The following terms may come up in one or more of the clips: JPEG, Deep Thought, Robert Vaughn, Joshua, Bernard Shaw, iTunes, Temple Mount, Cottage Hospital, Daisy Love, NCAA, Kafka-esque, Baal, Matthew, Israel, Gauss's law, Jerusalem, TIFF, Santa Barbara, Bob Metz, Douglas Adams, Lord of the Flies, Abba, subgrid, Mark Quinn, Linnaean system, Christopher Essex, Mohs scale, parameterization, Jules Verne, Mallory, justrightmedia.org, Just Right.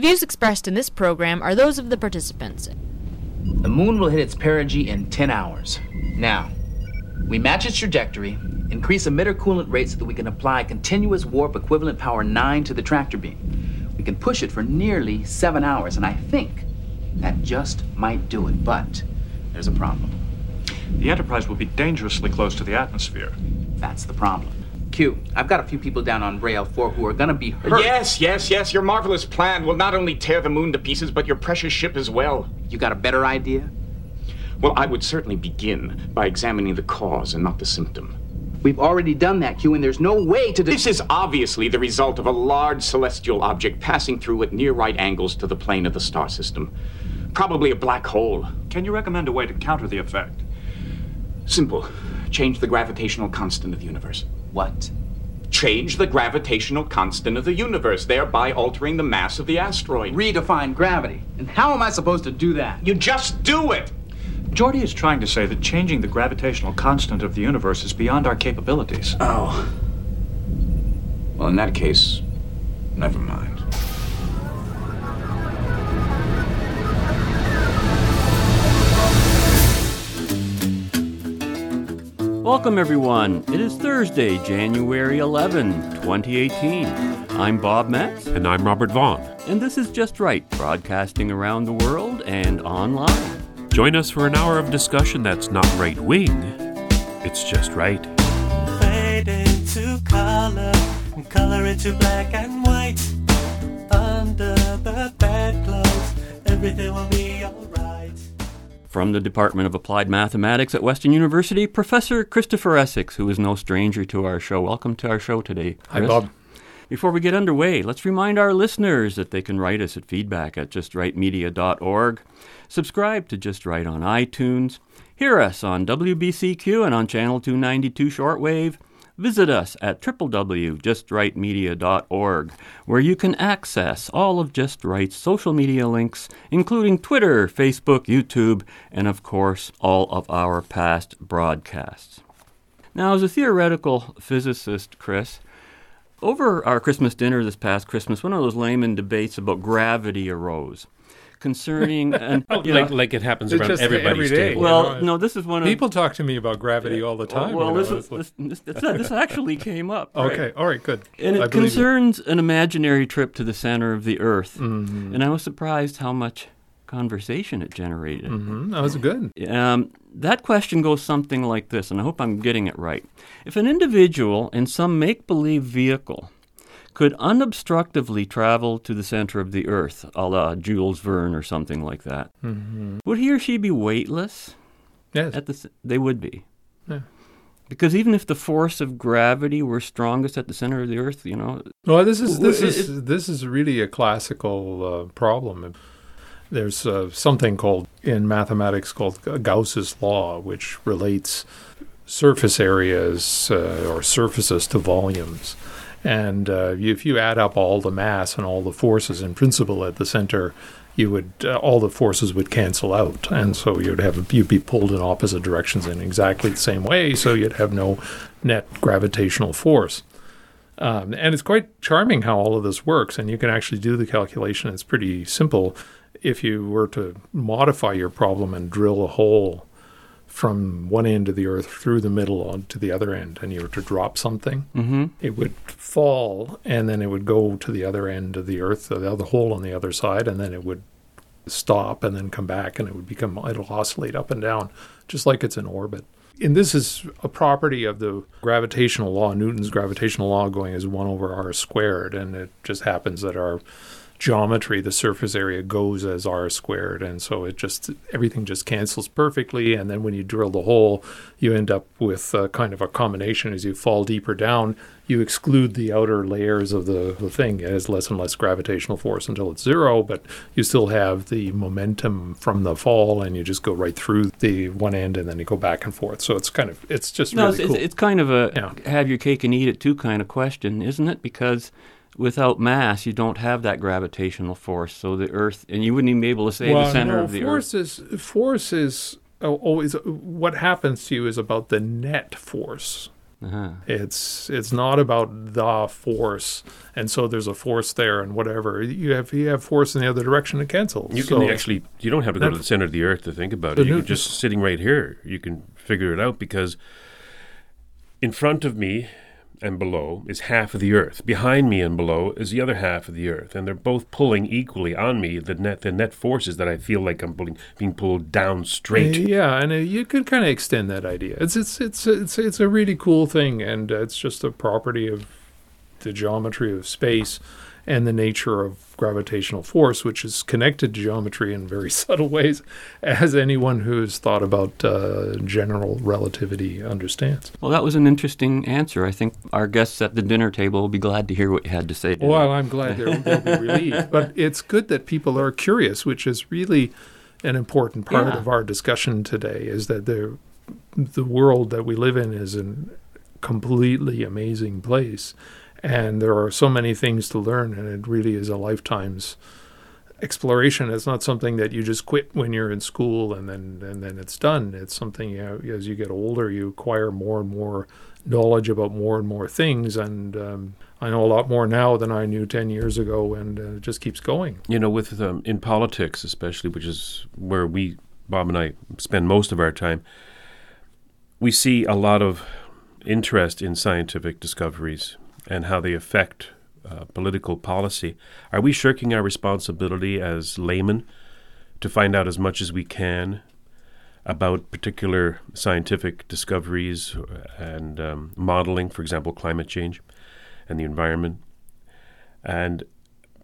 The views expressed in this program are those of the participants. The moon will hit its perigee in 10 hours. Now, we match its trajectory, increase emitter coolant rate so that we can apply continuous warp equivalent power 9 to the tractor beam. We can push it for nearly 7 hours, and I think that just might do it, but there's a problem. The Enterprise will be dangerously close to the atmosphere. That's the problem. Q, I've got a few people down on Rail 4 who are gonna be hurt. Yes, your marvelous plan will not only tear the moon to pieces, but your precious ship as well. You got a better idea? Well, I would certainly begin by examining the cause and not the symptom. We've already done that, Q, and there's no way to... This is obviously the result of a large celestial object passing through at near right angles to the plane of the star system. Probably a black hole. Can you recommend a way to counter the effect? Simple. Change the gravitational constant of the universe. What? Change the gravitational constant of the universe, thereby altering the mass of the asteroid. Redefine gravity. And how am I supposed to do that? You just do it! Jordy is trying to say that changing the gravitational constant of the universe is beyond our capabilities. Oh. Well, in that case, never mind. Welcome, everyone. It is Thursday, January 11, 2018. I'm Bob Metz. And I'm Robert Vaughn. And this is Just Right, broadcasting around the world and online. Join us for an hour of discussion that's not right-wing, it's just right. Fade into color, and color into black and white. Under the bedclothes, everything will be all right. From the Department of Applied Mathematics at Western University, Professor Christopher Essex, who is no stranger to our show. Welcome to our show today, Chris. Hi, Bob. Before we get underway, let's remind our listeners that they can write us at feedback@justrightmedia.org. Subscribe to Just Right on iTunes. Hear us on WBCQ and on Channel 292 Shortwave. Visit us at www.justrightmedia.org, where you can access all of Just Right's social media links, including Twitter, Facebook, YouTube, and of course, all of our past broadcasts. Now, as a theoretical physicist, Chris, over our Christmas dinner this past Christmas, one of those layman debates about gravity arose concerning... like it happens around everybody's table. Well, no, this is one of... People talk to me about gravity all the time. Well, this actually came up. Right? Okay, all right, good. And it concerns an imaginary trip to the center of the Earth. Mm-hmm. And I was surprised how much conversation it generated. Mm-hmm. That was good. That question goes something like this, and I hope I'm getting it right. If an individual in some make-believe vehicle could unobstructively travel to the center of the Earth, a la Jules Verne or something like that, mm-hmm. would he or she be weightless? Yes. They would be. Yeah. Because even if the force of gravity were strongest at the center of the Earth, you know... Well, this is really a classical problem. There's something called, in mathematics, called Gauss's law, which relates surface areas or surfaces to volumes. And if you add up all the mass and all the forces in principle at the center, you would all the forces would cancel out. And so you'd be pulled in opposite directions in exactly the same way, so you'd have no net gravitational force. And it's quite charming how all of this works, and you can actually do the calculation. It's pretty simple. If you were to modify your problem and drill a hole from one end of the Earth through the middle on to the other end, and you were to drop something, mm-hmm. it would fall, and then it would go to the other end of the Earth, the other hole on the other side, and then it would stop and then come back, and it'll oscillate up and down, just like it's in orbit. And this is a property of the gravitational law, Newton's gravitational law, going as 1/r², and it just happens that our geometry, the surface area goes as r², and so everything just cancels perfectly. And then when you drill the hole, you end up with kind of a combination. As you fall deeper down, you exclude the outer layers of the thing. It has less and less gravitational force until it's zero, but you still have the momentum from the fall, and you just go right through the one end, and then you go back and forth. So it's really cool. It's kind of a have your cake and eat it too kind of question, isn't it? Because without mass, you don't have that gravitational force. So the Earth, and you wouldn't even be able to say the center of the Earth. Force is always what happens to you is about the net force. Uh-huh. It's not about the force, and so there's a force there, and whatever you have force in the other direction, it cancels. You can actually you don't have to go to the center of the earth to think about it. You can just sitting right here, you can figure it out because in front of me and below is half of the earth. Behind me and below is the other half of the earth, and they're both pulling equally on me. The net forces that I feel like I'm being pulled down straight. Yeah, and you could kind of extend that idea. It's a really cool thing, and it's just a property of the geometry of space and the nature of gravitational force, which is connected to geometry in very subtle ways, as anyone who's thought about general relativity understands. Well, that was an interesting answer. I think our guests at the dinner table will be glad to hear what you had to say today. Well, I'm glad they'll be relieved. But it's good that people are curious, which is really an important part of our discussion today, is that the world that we live in is a completely amazing place. And there are so many things to learn, and it really is a lifetime's exploration. It's not something that you just quit when you're in school and then it's done. It's something, as you get older, you acquire more and more knowledge about more and more things. And I know a lot more now than I knew 10 years ago, and it just keeps going. You know, with in politics especially, which is where Bob and I spend most of our time, we see a lot of interest in scientific discoveries and how they affect political policy. Are we shirking our responsibility as laymen to find out as much as we can about particular scientific discoveries and modeling, for example, climate change and the environment, and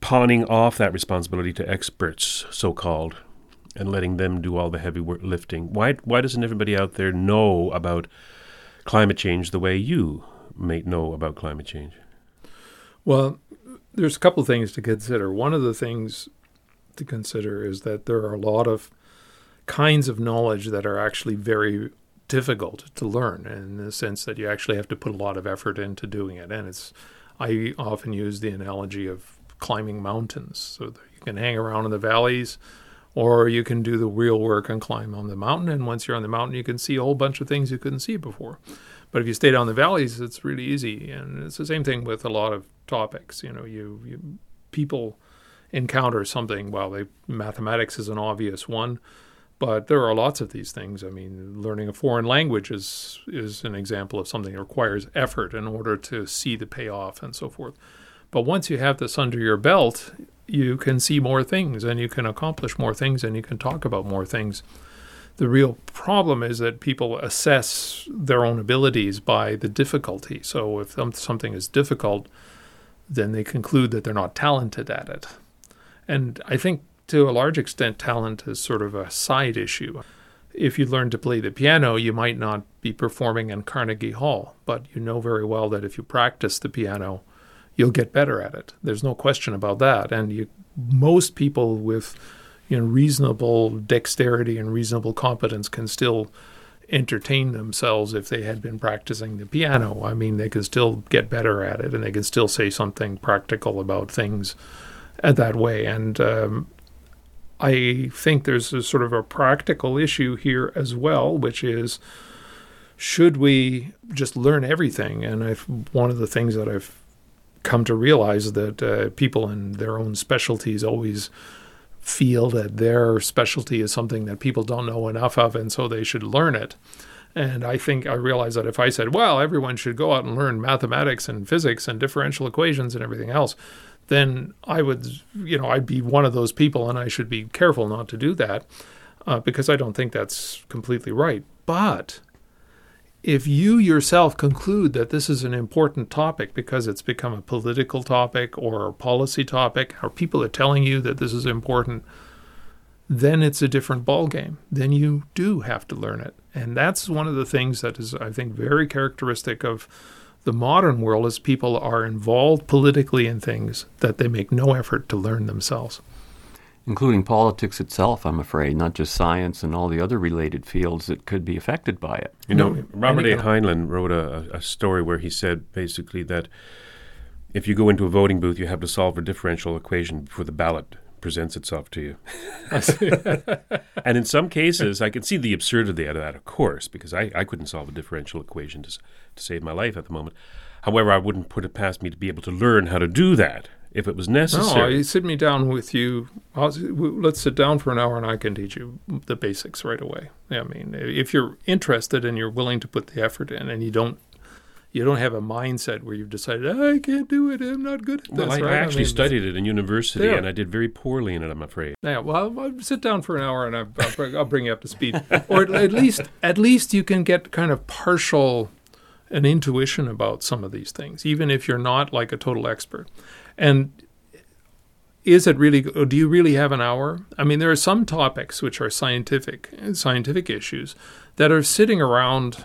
pawning off that responsibility to experts, so-called, and letting them do all the heavy work lifting? Why doesn't everybody out there know about climate change the way you may know about climate change? Well, there's a couple of things to consider. One of the things to consider is that there are a lot of kinds of knowledge that are actually very difficult to learn, in the sense that you actually have to put a lot of effort into doing it. And I often use the analogy of climbing mountains. So that you can hang around in the valleys, or you can do the real work and climb on the mountain. And once you're on the mountain, you can see a whole bunch of things you couldn't see before. But if you stay down the valleys, it's really easy. And it's the same thing with a lot of topics. You know, you people encounter something. Well, mathematics is an obvious one, but there are lots of these things. I mean, learning a foreign language is an example of something that requires effort in order to see the payoff and so forth. But once you have this under your belt, you can see more things, and you can accomplish more things, and you can talk about more things. The real problem is that people assess their own abilities by the difficulty. So if something is difficult, then they conclude that they're not talented at it. And I think to a large extent, talent is sort of a side issue. If you learn to play the piano, you might not be performing in Carnegie Hall, but you know very well that if you practice the piano, you'll get better at it. There's no question about that. And most people with reasonable dexterity and reasonable competence can still entertain themselves if they had been practicing the piano. I mean, they can still get better at it, and they can still say something practical about things that way. And I think there's a sort of a practical issue here as well, which is, should we just learn everything? And one of the things that I've come to realize that people in their own specialties always feel that their specialty is something that people don't know enough of, and so they should learn it. And I think I realized that if I said, well, everyone should go out and learn mathematics and physics and differential equations and everything else, then I would, I'd be one of those people, and I should be careful not to do that because I don't think that's completely right. But if you yourself conclude that this is an important topic because it's become a political topic or a policy topic, or people are telling you that this is important, then it's a different ballgame. Then you do have to learn it. And that's one of the things that is, I think, very characteristic of the modern world, is people are involved politically in things that they make no effort to learn themselves. Including politics itself, I'm afraid, not just science and all the other related fields that could be affected by it. Robert A. Heinlein wrote a story where he said basically that if you go into a voting booth, you have to solve a differential equation before the ballot presents itself to you. And in some cases, I can see the absurdity out of that, of course, because I couldn't solve a differential equation to save my life at the moment. However, I wouldn't put it past me to be able to learn how to do that if it was necessary. No, you sit me down with you. Let's sit down for an hour and I can teach you the basics right away. I mean, if you're interested and you're willing to put the effort in and you don't have a mindset where you've decided, I can't do it, I'm not good at this. Well, I studied it in university, and I did very poorly in it, I'm afraid. Yeah, well, I'll sit down for an hour, and I'll bring you up to speed. Or at least you can get kind of partial an intuition about some of these things, even if you're not like a total expert. And is it really, do you really have an hour? I mean, there are some topics which are scientific issues that are sitting around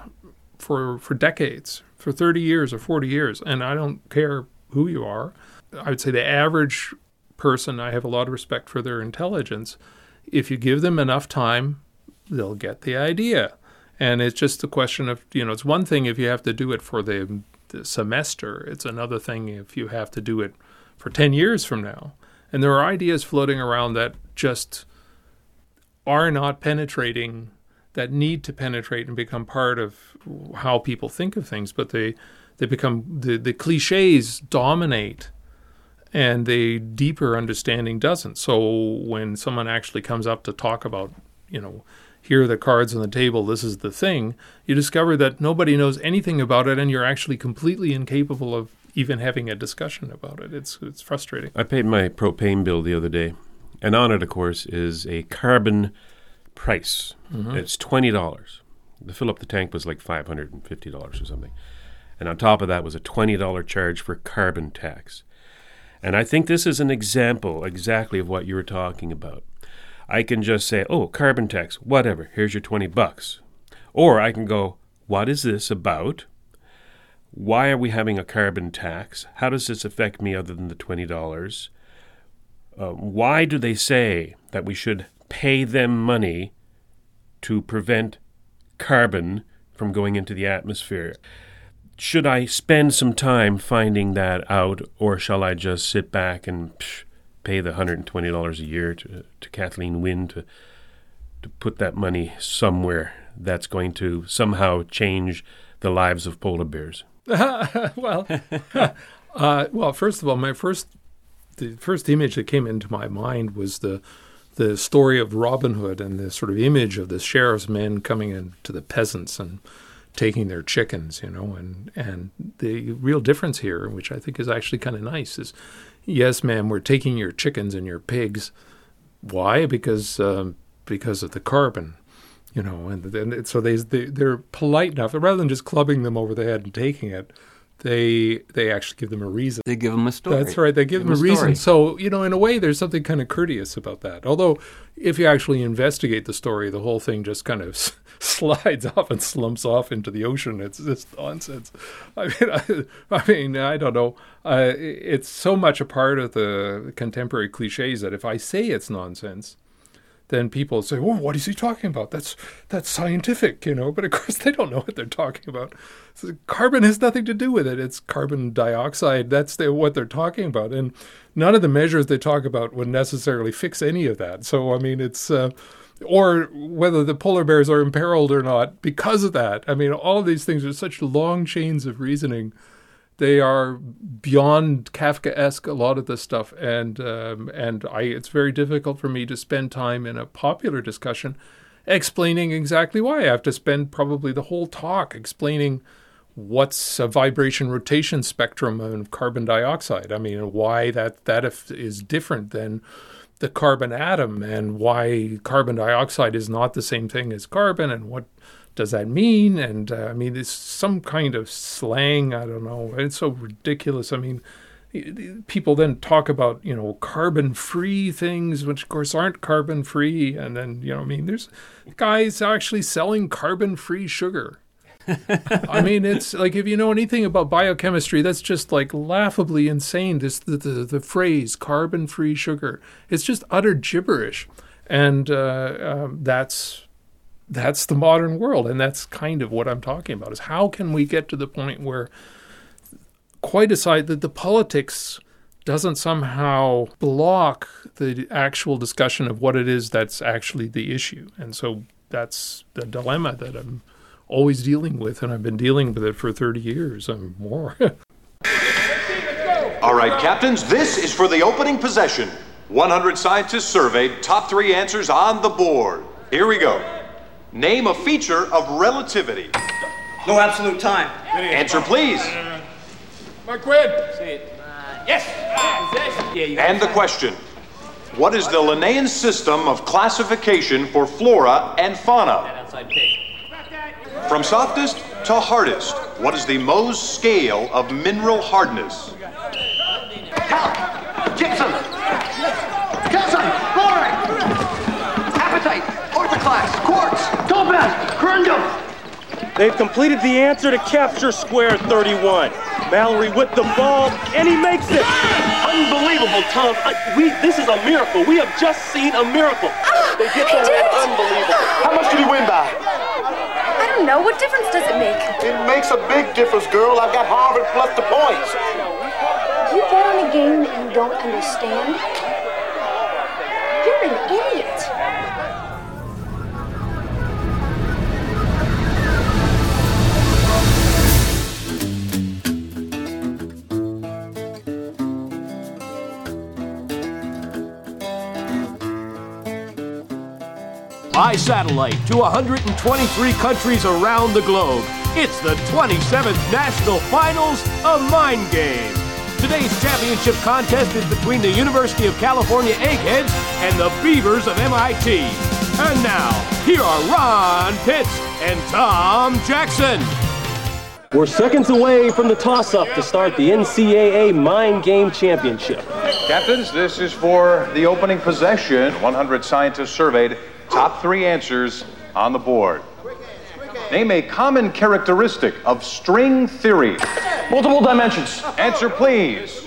for decades, for 30 years or 40 years, and I don't care who you are. I would say the average person, I have a lot of respect for their intelligence. If you give them enough time, they'll get the idea. And it's just a question of, it's one thing if you have to do it for the semester. It's another thing if you have to do it for 10 years from now. And there are ideas floating around that just are not penetrating, that need to penetrate and become part of how people think of things, but they become, the cliches dominate and the deeper understanding doesn't. So when someone actually comes up to talk about, here are the cards on the table, this is the thing, you discover that nobody knows anything about it and you're actually completely incapable of even having a discussion about it. It's frustrating. I paid my propane bill the other day, and on it, of course, is a carbon price. Mm-hmm. It's $20. To fill up the tank was like $550 or something. And on top of that was a $20 charge for carbon tax. And I think this is an example exactly of what you were talking about. I can just say, oh, carbon tax, whatever, here's your $20. Or I can go, what is this about? Why are we having a carbon tax? How does this affect me other than the $20? Why do they say that we should pay them money to prevent carbon from going into the atmosphere? Should I spend some time finding that out, or shall I just sit back and pay the $120 a year to Kathleen Wynne to put that money somewhere that's going to somehow change the lives of polar bears? Well, first of all, the first image that came into my mind was the story of Robin Hood and the sort of image of the sheriff's men coming in to the peasants and taking their chickens, and the real difference here, which I think is actually kind of nice, is, yes, ma'am, we're taking your chickens and your pigs. Why? Because of the carbon, and so they're polite enough, rather than just clubbing them over the head and taking it, They actually give them a reason. They give them a story. That's right. They give them a reason. So, in a way, there's something kind of courteous about that. Although, if you actually investigate the story, the whole thing just kind of slides off and slumps off into the ocean. It's just nonsense. I mean, I don't know. It's so much a part of the contemporary cliches that if I say it's nonsense, then people say, "Well, what is he talking about? That's scientific, But of course, they don't know what they're talking about. So carbon has nothing to do with it. It's carbon dioxide. That's what they're talking about. And none of the measures they talk about would necessarily fix any of that. So, I mean, it's or whether the polar bears are imperiled or not because of that. I mean, all of these things are such long chains of reasoning. They are beyond Kafka-esque, a lot of this stuff, and it's very difficult for me to spend time in a popular discussion explaining exactly why. I have to spend probably the whole talk explaining what's a vibration rotation spectrum of carbon dioxide. I mean, why that is different than the carbon atom, and why carbon dioxide is not the same thing as carbon, and what does that mean? And I mean, it's some kind of slang. I don't know. It's so ridiculous. I mean, people then talk about, carbon-free things, which, of course, aren't carbon-free. And then, there's guys actually selling carbon-free sugar. I mean, it's like, if you know anything about biochemistry, that's just like laughably insane. This the phrase carbon-free sugar. It's just utter gibberish. And that's the modern world, and that's kind of what I'm talking about, is how can we get to the point where, quite aside that the politics doesn't somehow block the actual discussion of what it is that's actually the issue. And so that's the dilemma that I'm always dealing with, and I've been dealing with it for 30 years or more. All right, captains, this is for the opening possession. 100 scientists surveyed, top three answers on the board. Here we go. Name a feature of relativity. No absolute time. Answer, please. Mark Quinn. Yes. And the question. What is the Linnaean system of classification for flora and fauna? From softest to hardest, what is the Mohs scale of mineral hardness? Help! Gypsum! Calcium! Fluorite! Apatite! Orthoclast! Quartz! Topaz! Corundum! They've completed the answer to capture square 31. Mallory with the ball, and he makes it! Unbelievable, Tom. This is a miracle. We have just seen a miracle. They get the win. Unbelievable. How much did he win by? I don't know. What difference does it make? It makes a big difference, girl. I've got Harvard plus the points. You bet on a game that you don't understand? You're an idiot. By satellite to 123 countries around the globe, it's the 27th National Finals of Mind Games. Today's championship contest is between the University of California Eggheads and the Beavers of MIT. And now, here are Ron Pitts and Tom Jackson. We're seconds away from the toss-up to start the NCAA Mind Game Championship. Captains, this is for the opening possession. 100 scientists surveyed, top three answers on the board. Name a common characteristic of string theory. Multiple dimensions. Answer, please.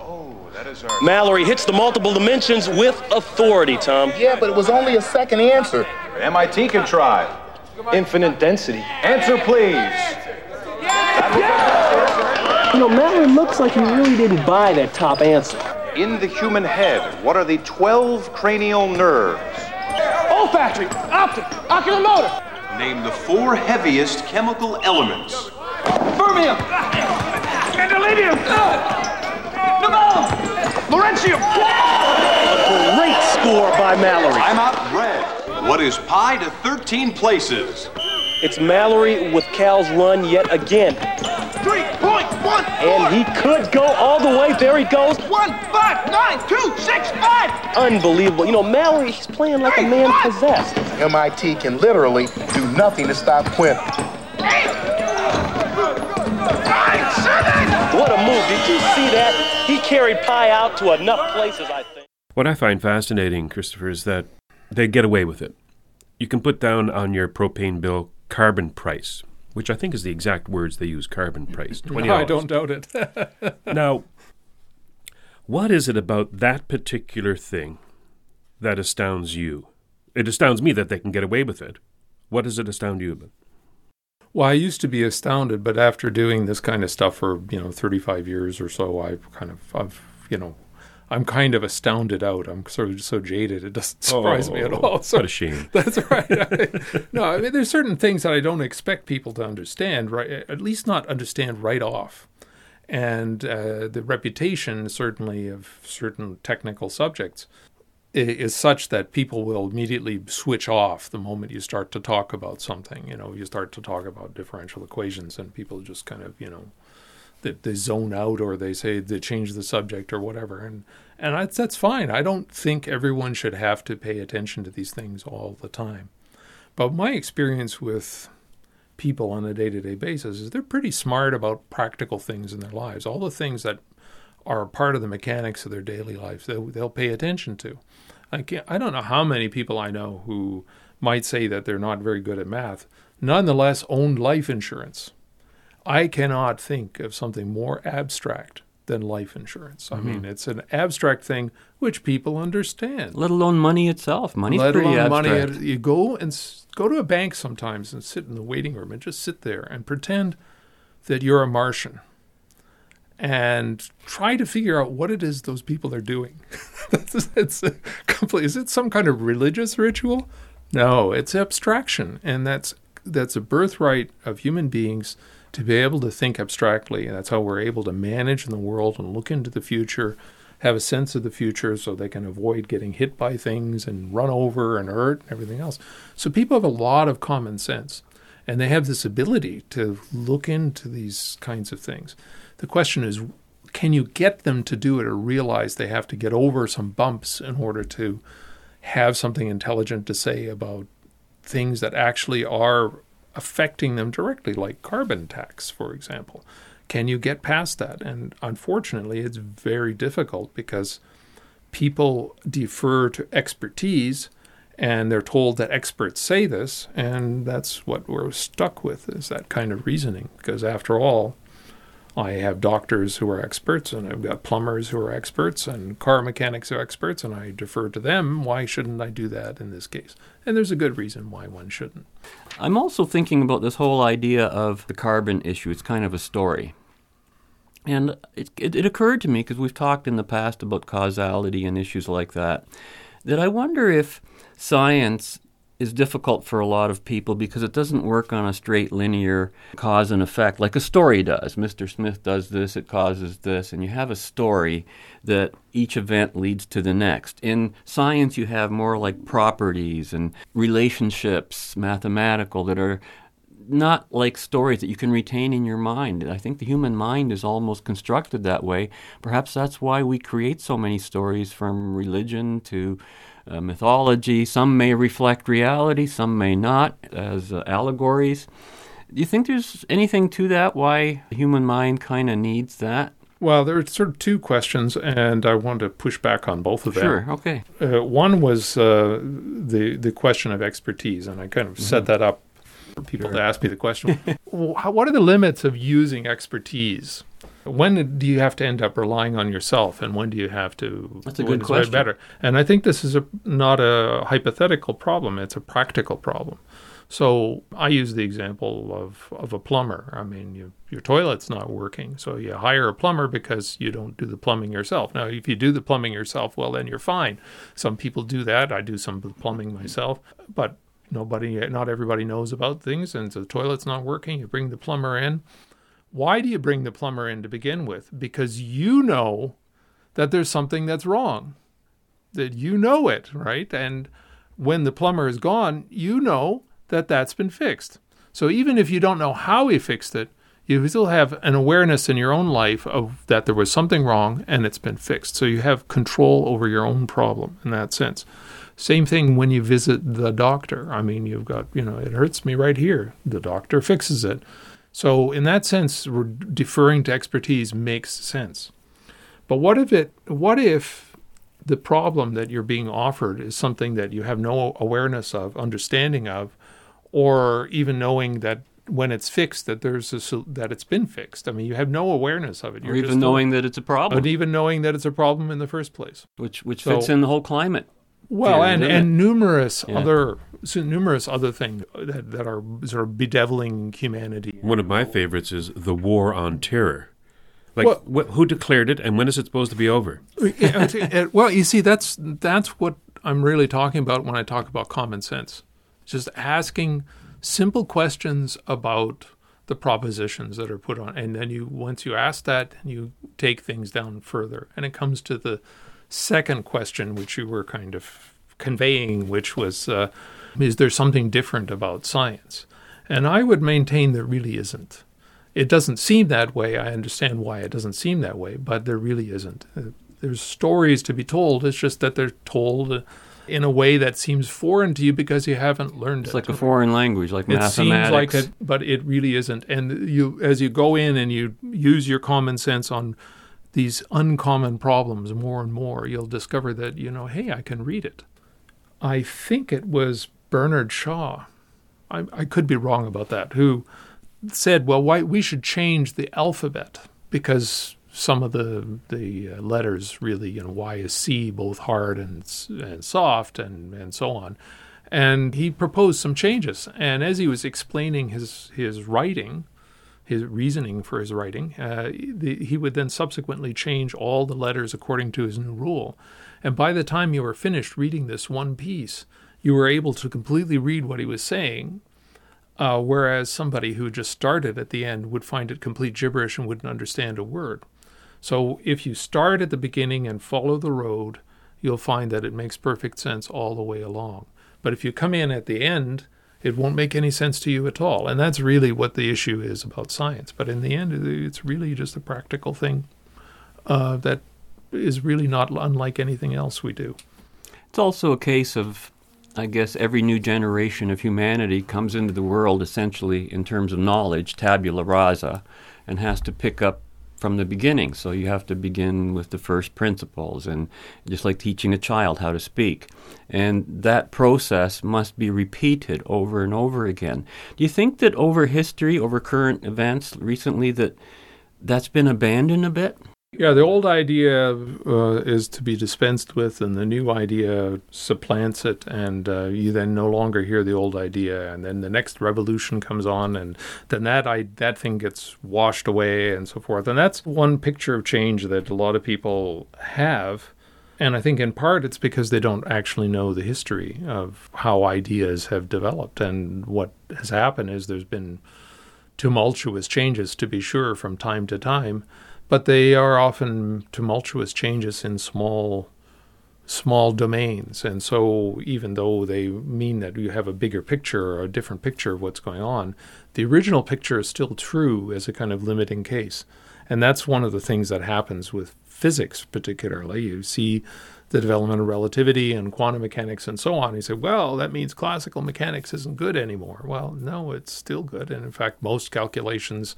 Oh, that is our... Mallory hits the multiple dimensions with authority, Tom. Yeah, but it was only a second answer. MIT can try. Infinite density. Answer, please. Yeah! You know, Mallory looks like he really didn't buy that top answer. In the human head, what are the 12 cranial nerves? Olfactory, optic, oculomotor. Name the four heaviest chemical elements. Fermium! Gadolinium! Nobelum! Laurentium! A great score by Mallory. I'm out red. What is pi to 13 places? It's Mallory with Cal's run yet again. 3.14! And he could go all the way. There he goes. 1, 5, 9, 2, 6, 5! Unbelievable. You know, Mallory, he's playing like a man possessed. MIT can literally do nothing to stop Quinn. 8, 9, 7! What a move. Did you see that? He carried pi out to enough places, I think. What I find fascinating, Christopher, is that they get away with it. You can put down on your propane bill carbon price, which I think is the exact words they use, carbon price. $20. No, I don't doubt it. Now, what is it about that particular thing that astounds you? It astounds me that they can get away with it. What does it astound you about? Well, I used to be astounded, but after doing this kind of stuff for, 35 years or so, I'm kind of astounded out. I'm sort of just so jaded. It doesn't surprise me at all. So, what a shame. That's right. There's certain things that I don't expect people to understand, right? At least not understand right off. And the reputation, certainly, of certain technical subjects is such that people will immediately switch off the moment you start to talk about something. You start to talk about differential equations and people just kind of, they zone out, or they say they change the subject or whatever. And that's fine. I don't think everyone should have to pay attention to these things all the time. But my experience with people on a day-to-day basis is they're pretty smart about practical things in their lives. All the things that are part of the mechanics of their daily lives, they'll pay attention to. I don't know how many people I know who might say that they're not very good at math, nonetheless own life insurance. I cannot think of something more abstract than life insurance. I mean, it's an abstract thing which people understand. Let alone money itself. Money's pretty abstract. You go to a bank sometimes and sit in the waiting room and just sit there and pretend that you're a Martian. and try to figure out what it is those people are doing. Is it some kind of religious ritual? No, it's abstraction. And that's a birthright of human beings to be able to think abstractly. And that's how we're able to manage in the world and look into the future, have a sense of the future so they can avoid getting hit by things and run over and hurt and everything else. So people have a lot of common sense, and they have this ability to look into these kinds of things. The question is, can you get them to do it or realize they have to get over some bumps in order to have something intelligent to say about things that actually are affecting them directly, like carbon tax, for example? Can you get past that? And unfortunately, it's very difficult because people defer to expertise and they're told that experts say this, and that's what we're stuck with, is that kind of reasoning. Because after all, I have doctors who are experts, and I've got plumbers who are experts, and car mechanics are experts, and I defer to them. Why shouldn't I do that in this case? And there's a good reason why one shouldn't. I'm also thinking about this whole idea of the carbon issue. It's kind of a story. And it occurred to me, because we've talked in the past about causality and issues like that, that I wonder if science is difficult for a lot of people because it doesn't work on a straight linear cause and effect like a story does. Mr. Smith does this, it causes this, and you have a story that each event leads to the next. In science, you have more like properties and relationships, mathematical, that are not like stories that you can retain in your mind. I think the human mind is almost constructed that way. Perhaps that's why we create so many stories, from religion to mythology. Some may reflect reality, some may not, as allegories. Do you think there's anything to that, why the human mind kind of needs that? Well, there are sort of two questions, and I want to push back on both of them. Sure, okay. One was the question of expertise, and I kind of set that up for people to ask me the question. What are the limits of using expertise? When do you have to end up relying on yourself, and when do you have to? That's a good question. Better? And I think this is not a hypothetical problem; it's a practical problem. So I use the example of a plumber. I mean, your toilet's not working, so you hire a plumber because you don't do the plumbing yourself. Now, if you do the plumbing yourself, well, then you're fine. Some people do that. I do some plumbing myself, but not everybody knows about things, and so the toilet's not working. You bring the plumber in. Why do you bring the plumber in to begin with? Because you know that there's something that's wrong, that you know it, right? And when the plumber is gone, you know that that's been fixed. So even if you don't know how he fixed it, you still have an awareness in your own life of that there was something wrong and it's been fixed. So you have control over your own problem in that sense. Same thing when you visit the doctor. I mean, you've got, it hurts me right here. The doctor fixes it. So in that sense, deferring to expertise makes sense. But what if the problem that you're being offered is something that you have no awareness of, understanding of, or even knowing that when it's fixed, that it's been fixed. I mean, you have no awareness of it. You're even knowing that it's a problem. And even knowing that it's a problem in the first place. Which fits in the whole climate. Well, theory, and numerous other things that are sort of bedeviling humanity. One of my favorites is the War on Terror. Like, well, who declared it, and when is it supposed to be over? Well, you see, that's what I'm really talking about when I talk about common sense. Just asking simple questions about the propositions that are put on, and then once you ask that, you take things down further, and it comes to the second question, which you were kind of conveying, which was, is there something different about science? And I would maintain there really isn't. It doesn't seem that way. I understand why it doesn't seem that way, but there really isn't. There's stories to be told. It's just that they're told in a way that seems foreign to you because you haven't learned it. It's like a foreign language, like mathematics. It seems like it, but it really isn't. And as you go in and you use your common sense on these uncommon problems more and more, you'll discover that, hey, I can read it. I think it was Bernard Shaw, I could be wrong about that, who said, well, why we should change the alphabet, because some of the letters really, why is C both hard and soft and so on. And he proposed some changes. And as he was explaining his writing, his reasoning for his writing, he would then subsequently change all the letters according to his new rule. And by the time you were finished reading this one piece, you were able to completely read what he was saying, whereas somebody who just started at the end would find it complete gibberish and wouldn't understand a word. So if you start at the beginning and follow the road, you'll find that it makes perfect sense all the way along. But if you come in at the end, it won't make any sense to you at all. And that's really what the issue is about science. But in the end, it's really just a practical thing that is really not unlike anything else we do. It's also a case of, I guess, every new generation of humanity comes into the world essentially in terms of knowledge, tabula rasa, and has to pick up from the beginning. So you have to begin with the first principles, and just like teaching a child how to speak. And that process must be repeated over and over again. Do you think that over history, over current events recently, that's been abandoned a bit? Yeah, the old idea is to be dispensed with, and the new idea supplants it, and you then no longer hear the old idea, and then the next revolution comes on, and then that thing gets washed away, and so forth. And that's one picture of change that a lot of people have, and I think in part it's because they don't actually know the history of how ideas have developed. And what has happened is there's been tumultuous changes, to be sure, from time to time, but they are often tumultuous changes in small domains. And so even though they mean that you have a bigger picture or a different picture of what's going on, the original picture is still true as a kind of limiting case. And that's one of the things that happens with physics particularly. You see the development of relativity and quantum mechanics and so on. You say, well, that means classical mechanics isn't good anymore. Well, no, it's still good. And in fact, most calculations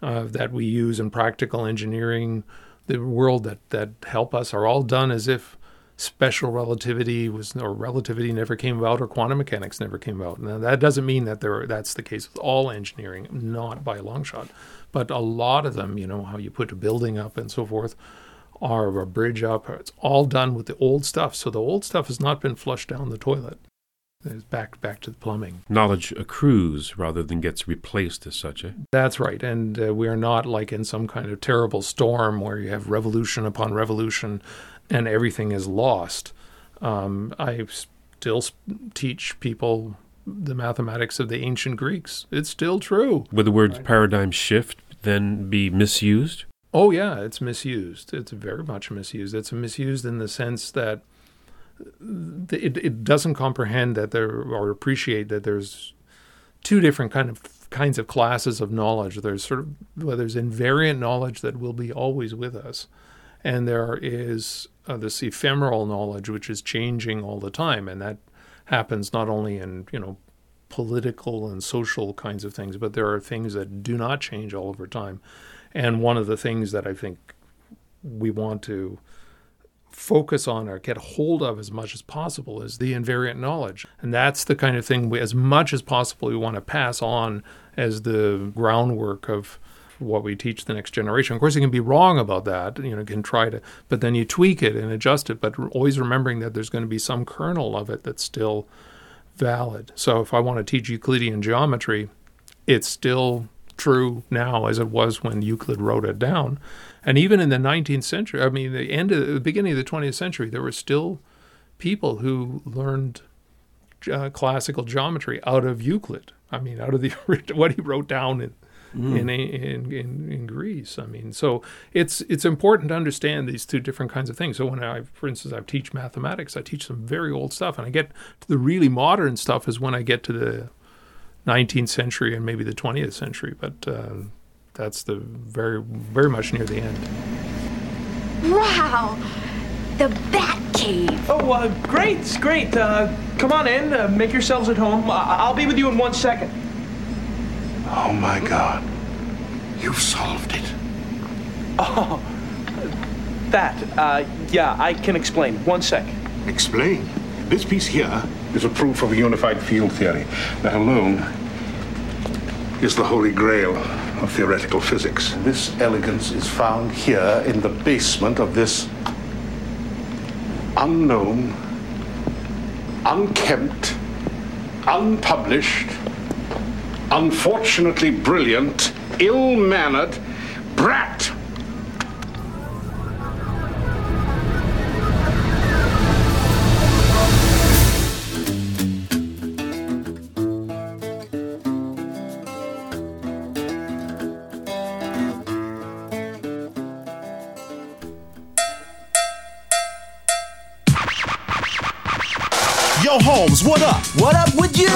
that we use in practical engineering, the world that help us, are all done as if special relativity relativity never came about, or quantum mechanics never came about. Now, that doesn't mean that that's the case with all engineering, not by a long shot. But a lot of them, you know, how you put a building up and so forth, or a bridge up, it's all done with the old stuff. So the old stuff has not been flushed down the toilet. It's back to the plumbing. Knowledge accrues rather than gets replaced as such, eh? That's right. And we are not like in some kind of terrible storm where you have revolution upon revolution and everything is lost. I still teach people the mathematics of the ancient Greeks. It's still true. Would the word paradigm shift then be misused? Oh, yeah, it's misused. It's very much misused. It's misused in the sense that it doesn't comprehend that or appreciate that there's two different kinds of classes of knowledge. There's there's invariant knowledge that will be always with us, and there is this ephemeral knowledge which is changing all the time, and that happens not only in, you know, political and social kinds of things, but there are things that do not change all over time. And one of the things that I think we want to focus on or get hold of as much as possible is the invariant knowledge. And that's the kind of thing we, as much as possible, we want to pass on as the groundwork of what we teach the next generation. Of course, you can be wrong about that, you know, can try to, but then you tweak it and adjust it, but always remembering that there's going to be some kernel of it that's still valid. So if I want to teach Euclidean geometry, it's still true now as it was when Euclid wrote it down. And even in the 19th century, I mean, the beginning of the 20th century, there were still people who learned classical geometry out of Euclid. I mean, out of what he wrote down in Greece. I mean, so it's important to understand these two different kinds of things. So when I teach mathematics, I teach some very old stuff, and I get to the really modern stuff is when I get to the 19th century and maybe the 20th century, but that's the very, very much near the end. Wow, the Batcave! Oh, great, it's great. Come on in, make yourselves at home. I'll be with you in 1 second. Oh my God, you've solved it. Oh, yeah, I can explain. 1 second. Explain? This piece here is a proof of a unified field theory that alone is the holy grail of theoretical physics. This elegance is found here in the basement of this unknown, unkempt, unpublished, unfortunately brilliant ill-mannered brat. Yo, Holmes, what up? What up with you?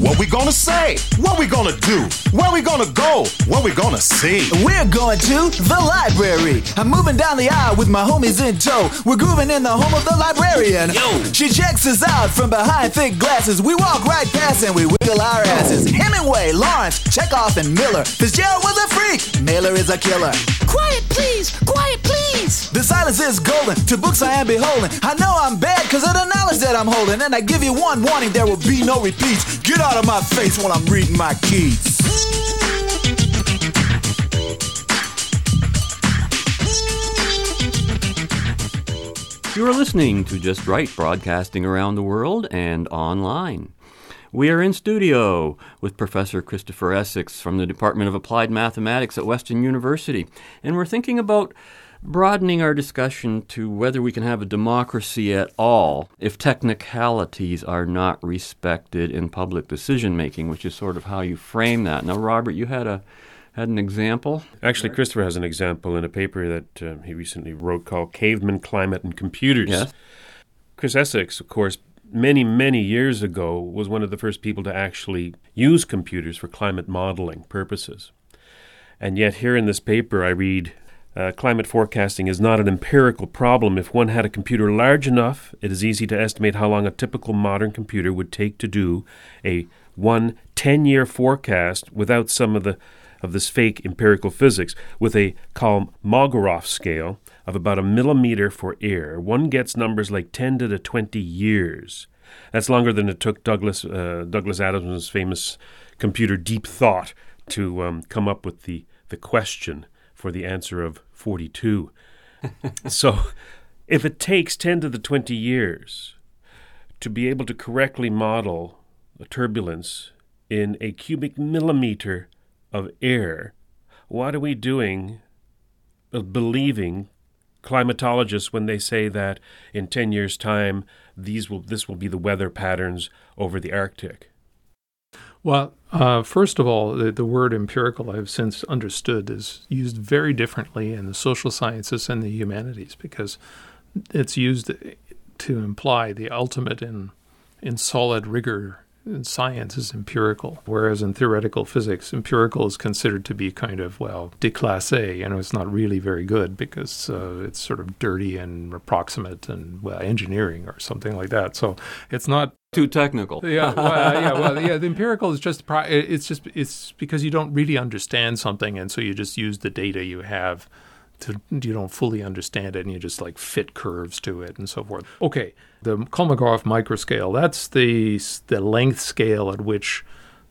What we gonna say? What we gonna do? Where we gonna go? What we gonna see? We're going to the library. I'm moving down the aisle with my homies in tow. We're grooving in the home of the librarian. Yo. She checks us out from behind thick glasses. We walk right past and we wiggle our asses. Hemingway, Lawrence, Chekhov, and Miller. Fitzgerald was a freak. Mailer is a killer. Quiet, please! Quiet, please! The silence is golden. To books I am beholden. I know I'm bad because of the knowledge that I'm holding. And I give you one warning, there will be no repeats. Get out of my face while I'm reading my keys. You are listening to Just Right, broadcasting around the world and online. We are in studio with Professor Christopher Essex from the Department of Applied Mathematics at Western University. And we're thinking about broadening our discussion to whether we can have a democracy at all if technicalities are not respected in public decision-making, which is sort of how you frame that. Now, Robert, you had an example? Actually, Christopher has an example in a paper that he recently wrote called Caveman, Climate, and Computers. Yes. Chris Essex, of course, many, many years ago, was one of the first people to actually use computers for climate modeling purposes. And yet here in this paper I read, climate forecasting is not an empirical problem. If one had a computer large enough, it is easy to estimate how long a typical modern computer would take to do a 10-year forecast without some of this fake empirical physics. With a Kolmogorov scale of about a millimeter for air, one gets numbers like 10 to the 20 years. That's longer than it took Douglas Adams' famous computer Deep Thought to come up with the question for the answer of 42. So if it takes 10 to the 20 years to be able to correctly model the turbulence in a cubic millimeter of air, what are we doing believing climatologists when they say that in 10 years' time this will be the weather patterns over the Arctic? Well, first of all, the word empirical, I've since understood, is used very differently in the social sciences and the humanities, because it's used to imply the ultimate in solid rigor in science is empirical, whereas in theoretical physics, empirical is considered to be kind of, déclassé. You know, it's not really very good because it's sort of dirty and approximate and, engineering or something like that. So it's not too technical. The empirical is just because you don't really understand something, and so you just use the data you have you don't fully understand it, and you just fit curves to it and so forth. Okay, the Kolmogorov microscale, that's the length scale at which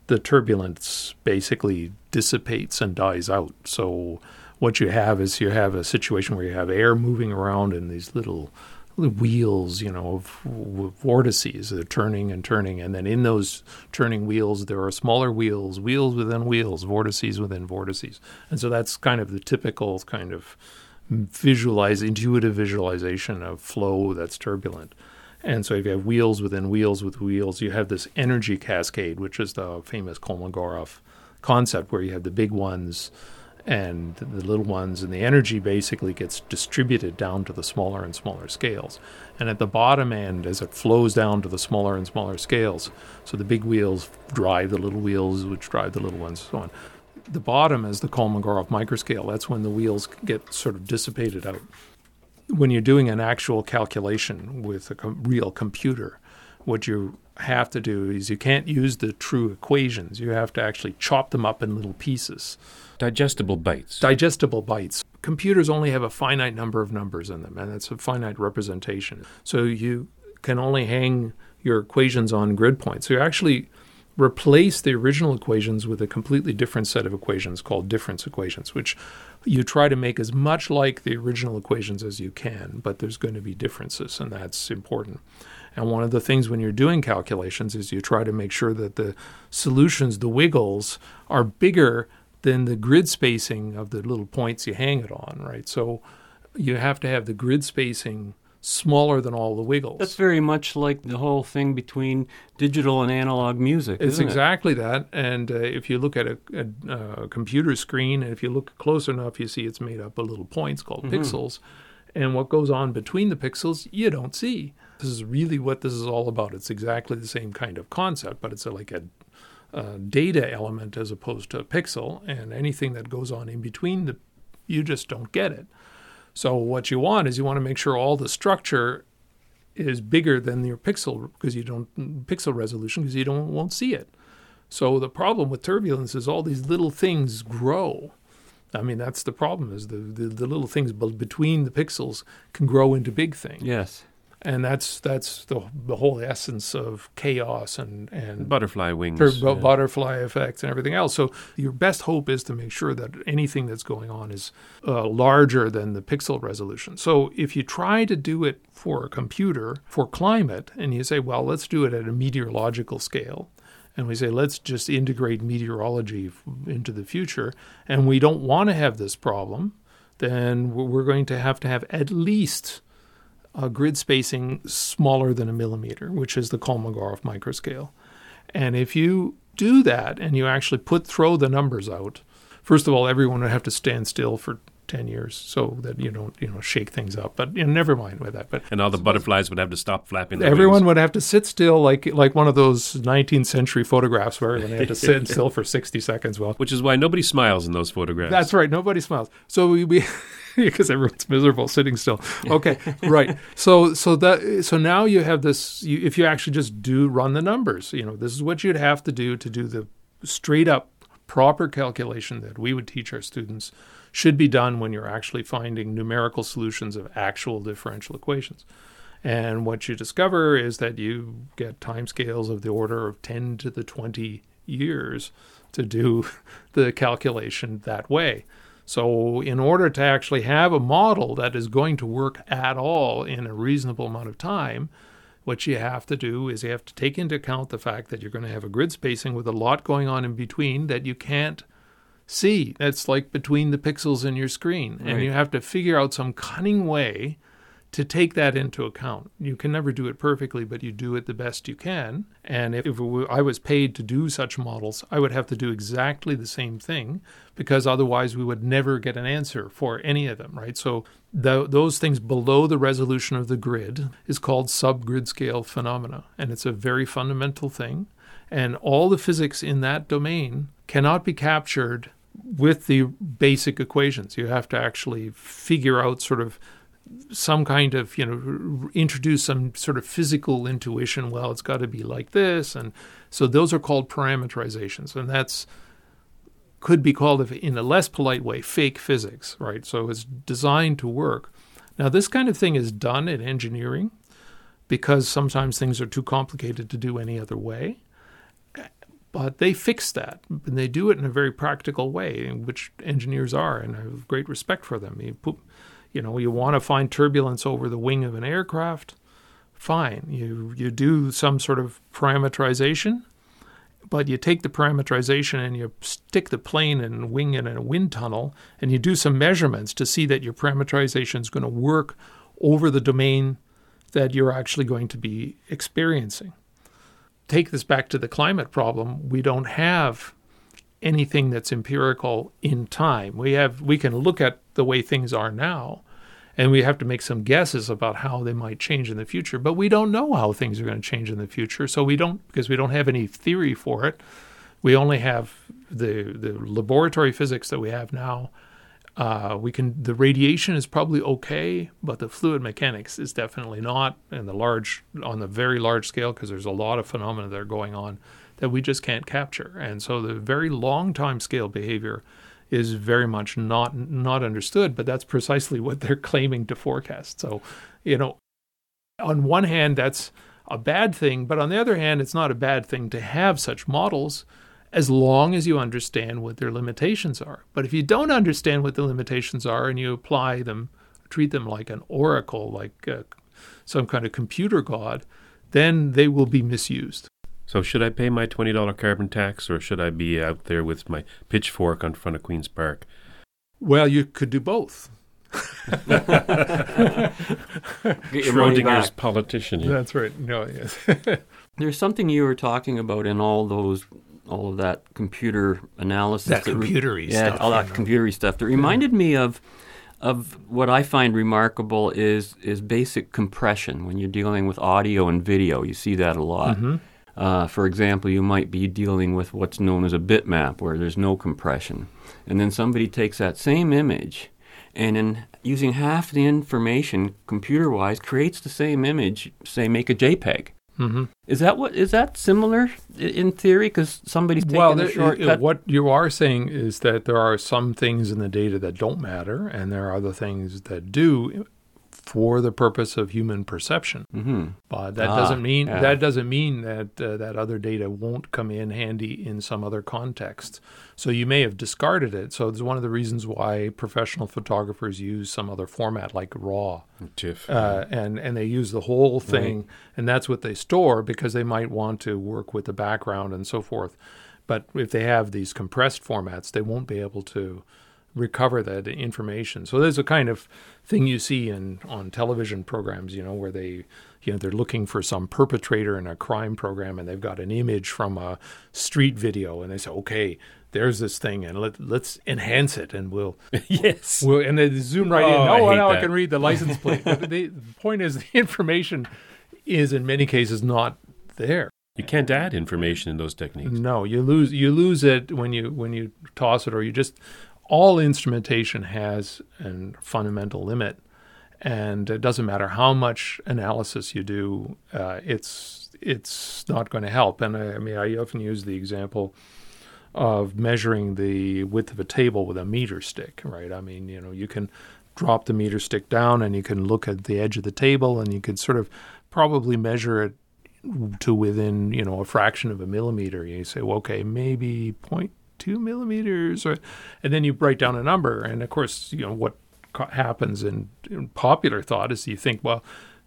the turbulence basically dissipates and dies out. So what you have is a situation where you have air moving around in these little wheels, of vortices that are turning. And then in those turning wheels, there are smaller wheels within wheels, vortices within vortices. And so that's kind of the typical kind of intuitive visualization of flow that's turbulent. And so if you have wheels within wheels with wheels, you have this energy cascade, which is the famous Kolmogorov concept, where you have the big ones and the little ones, and the energy basically gets distributed down to the smaller and smaller scales. And at the bottom end, as it flows down to the smaller and smaller scales, so the big wheels drive the little wheels, which drive the little ones, so on. The bottom is the Kolmogorov microscale. That's when the wheels get sort of dissipated out. When you're doing an actual calculation with a real computer, what you have to do is you can't use the true equations. You have to actually chop them up in little pieces. Digestible bytes. Computers only have a finite number of numbers in them, and that's a finite representation. So you can only hang your equations on grid points. So you actually replace the original equations with a completely different set of equations called difference equations, which you try to make as much like the original equations as you can, but there's going to be differences, and that's important. And one of the things when you're doing calculations is you try to make sure that the solutions, the wiggles, are bigger than the grid spacing of the little points you hang it on, right? So you have to have the grid spacing smaller than all the wiggles. That's very much like the whole thing between digital and analog music, isn't it? It's exactly that. And if you look at a computer screen, and if you look close enough, you see it's made up of little points called pixels. And what goes on between the pixels, you don't see. This is really what this is all about. It's exactly the same kind of concept, but it's like a data element as opposed to a pixel. And anything that goes on in between, you just don't get it. So what you want is you want to make sure all the structure is bigger than your pixel because you don't pixel resolution because you won't see it. So the problem with turbulence is all these little things grow. I mean, that's the problem, is the little things between the pixels can grow into big things. Yes. And that's the whole essence of chaos and butterfly wings. Butterfly effects and everything else. So your best hope is to make sure that anything that's going on is larger than the pixel resolution. So if you try to do it for a computer, for climate, and you say, well, let's do it at a meteorological scale. And we say, let's just integrate meteorology into the future. And we don't want to have this problem. Then we're going to have at least a grid spacing smaller than a millimeter, which is the Kolmogorov microscale. And if you do that and you actually throw the numbers out, first of all, everyone would have to stand still for 10 years so that you don't shake things up. But never mind with that. But and all the butterflies would have to stop flapping their wings. Would have to sit still like one of those 19th century photographs where they had to sit still for 60 seconds. Well, which is why nobody smiles in those photographs. That's right. Nobody smiles. So we because everyone's miserable sitting still. Okay, right. So now you have this. If you actually just run the numbers, this is what you'd have to do the straight up proper calculation that we would teach our students should be done when you're actually finding numerical solutions of actual differential equations. And what you discover is that you get timescales of the order of 10 to the 20 years to do the calculation that way. So in order to actually have a model that is going to work at all in a reasonable amount of time, what you have to do is you have to take into account the fact that you're going to have a grid spacing with a lot going on in between that you can't see. That's like between the pixels in your screen. Right. And you have to figure out some cunning way to take that into account. You can never do it perfectly, but you do it the best you can. And if I was paid to do such models, I would have to do exactly the same thing, because otherwise we would never get an answer for any of them, right? So those things below the resolution of the grid is called subgrid scale phenomena. And it's a very fundamental thing. And all the physics in that domain cannot be captured with the basic equations. You have to actually figure out sort of some kind of, introduce some sort of physical intuition. Well, it's got to be like this. And so those are called parameterizations. And that's could be called, in a less polite way, fake physics, right? So it's designed to work. Now, this kind of thing is done in engineering because sometimes things are too complicated to do any other way. But they fix that, and they do it in a very practical way, in which engineers are, and I have great respect for them. You want to find turbulence over the wing of an aircraft, fine. You do some sort of parameterization, but you take the parameterization and you stick the plane and wing in a wind tunnel, and you do some measurements to see that your parameterization is going to work over the domain that you're actually going to be experiencing. Take this back to the climate problem. We don't have anything that's empirical in time. We can look at the way things are now, and we have to make some guesses about how they might change in the future, but we don't know how things are going to change in the future, because we don't have any theory for it. We only have the laboratory physics that we have now. The radiation is probably okay, but the fluid mechanics is definitely not, and on the very large scale, because there's a lot of phenomena that are going on that we just can't capture. And so the very long time scale behavior is very much not understood, but that's precisely what they're claiming to forecast. So, on one hand, that's a bad thing, but on the other hand, it's not a bad thing to have such models as long as you understand what their limitations are. But if you don't understand what the limitations are and you apply them, treat them like an oracle, like some kind of computer god, then they will be misused. So should I pay my $20 carbon tax, or should I be out there with my pitchfork in front of Queen's Park? Well, you could do both. Schrodinger's politician. Yeah. That's right. No, yes. There's something you were talking about in all of that computer analysis. That computery stuff. Yeah, all that computery stuff. That reminded me of what I find remarkable is basic compression when you're dealing with audio and video. You see that a lot. Mm-hmm. For example, you might be dealing with what's known as a bitmap, where there's no compression. And then somebody takes that same image and in using half the information computer-wise creates the same image, say, make a JPEG. Mm-hmm. Is that similar in theory? Because somebody's taking a shortcut? Well, what you are saying is that there are some things in the data that don't matter, and there are other things that do for the purpose of human perception. Mm-hmm. But that doesn't mean that other data won't come in handy in some other context. So you may have discarded it. So it's one of the reasons why professional photographers use some other format like RAW. TIFF. And they use the whole thing, right. And that's what they store because they might want to work with the background and so forth. But if they have these compressed formats, they won't be able to recover that information. So there's a kind of thing you see on television programs, where they, they're looking for some perpetrator in a crime program, and they've got an image from a street video, and they say, okay, there's this thing, and let's enhance it, and we'll yes, we'll, and they zoom right in. I can read the license plate. But the point is, the information is in many cases not there. You can't add information in those techniques. No, you lose it when you toss it, or you just. All instrumentation has a fundamental limit, and it doesn't matter how much analysis you do, it's not going to help. And I often use the example of measuring the width of a table with a meter stick, right? I mean, you can drop the meter stick down and you can look at the edge of the table and you could sort of probably measure it to within, a fraction of a millimeter. You say, well, okay, maybe 0.2 millimeters, or, and then you write down a number. And of course, what happens in popular thought is you think, well,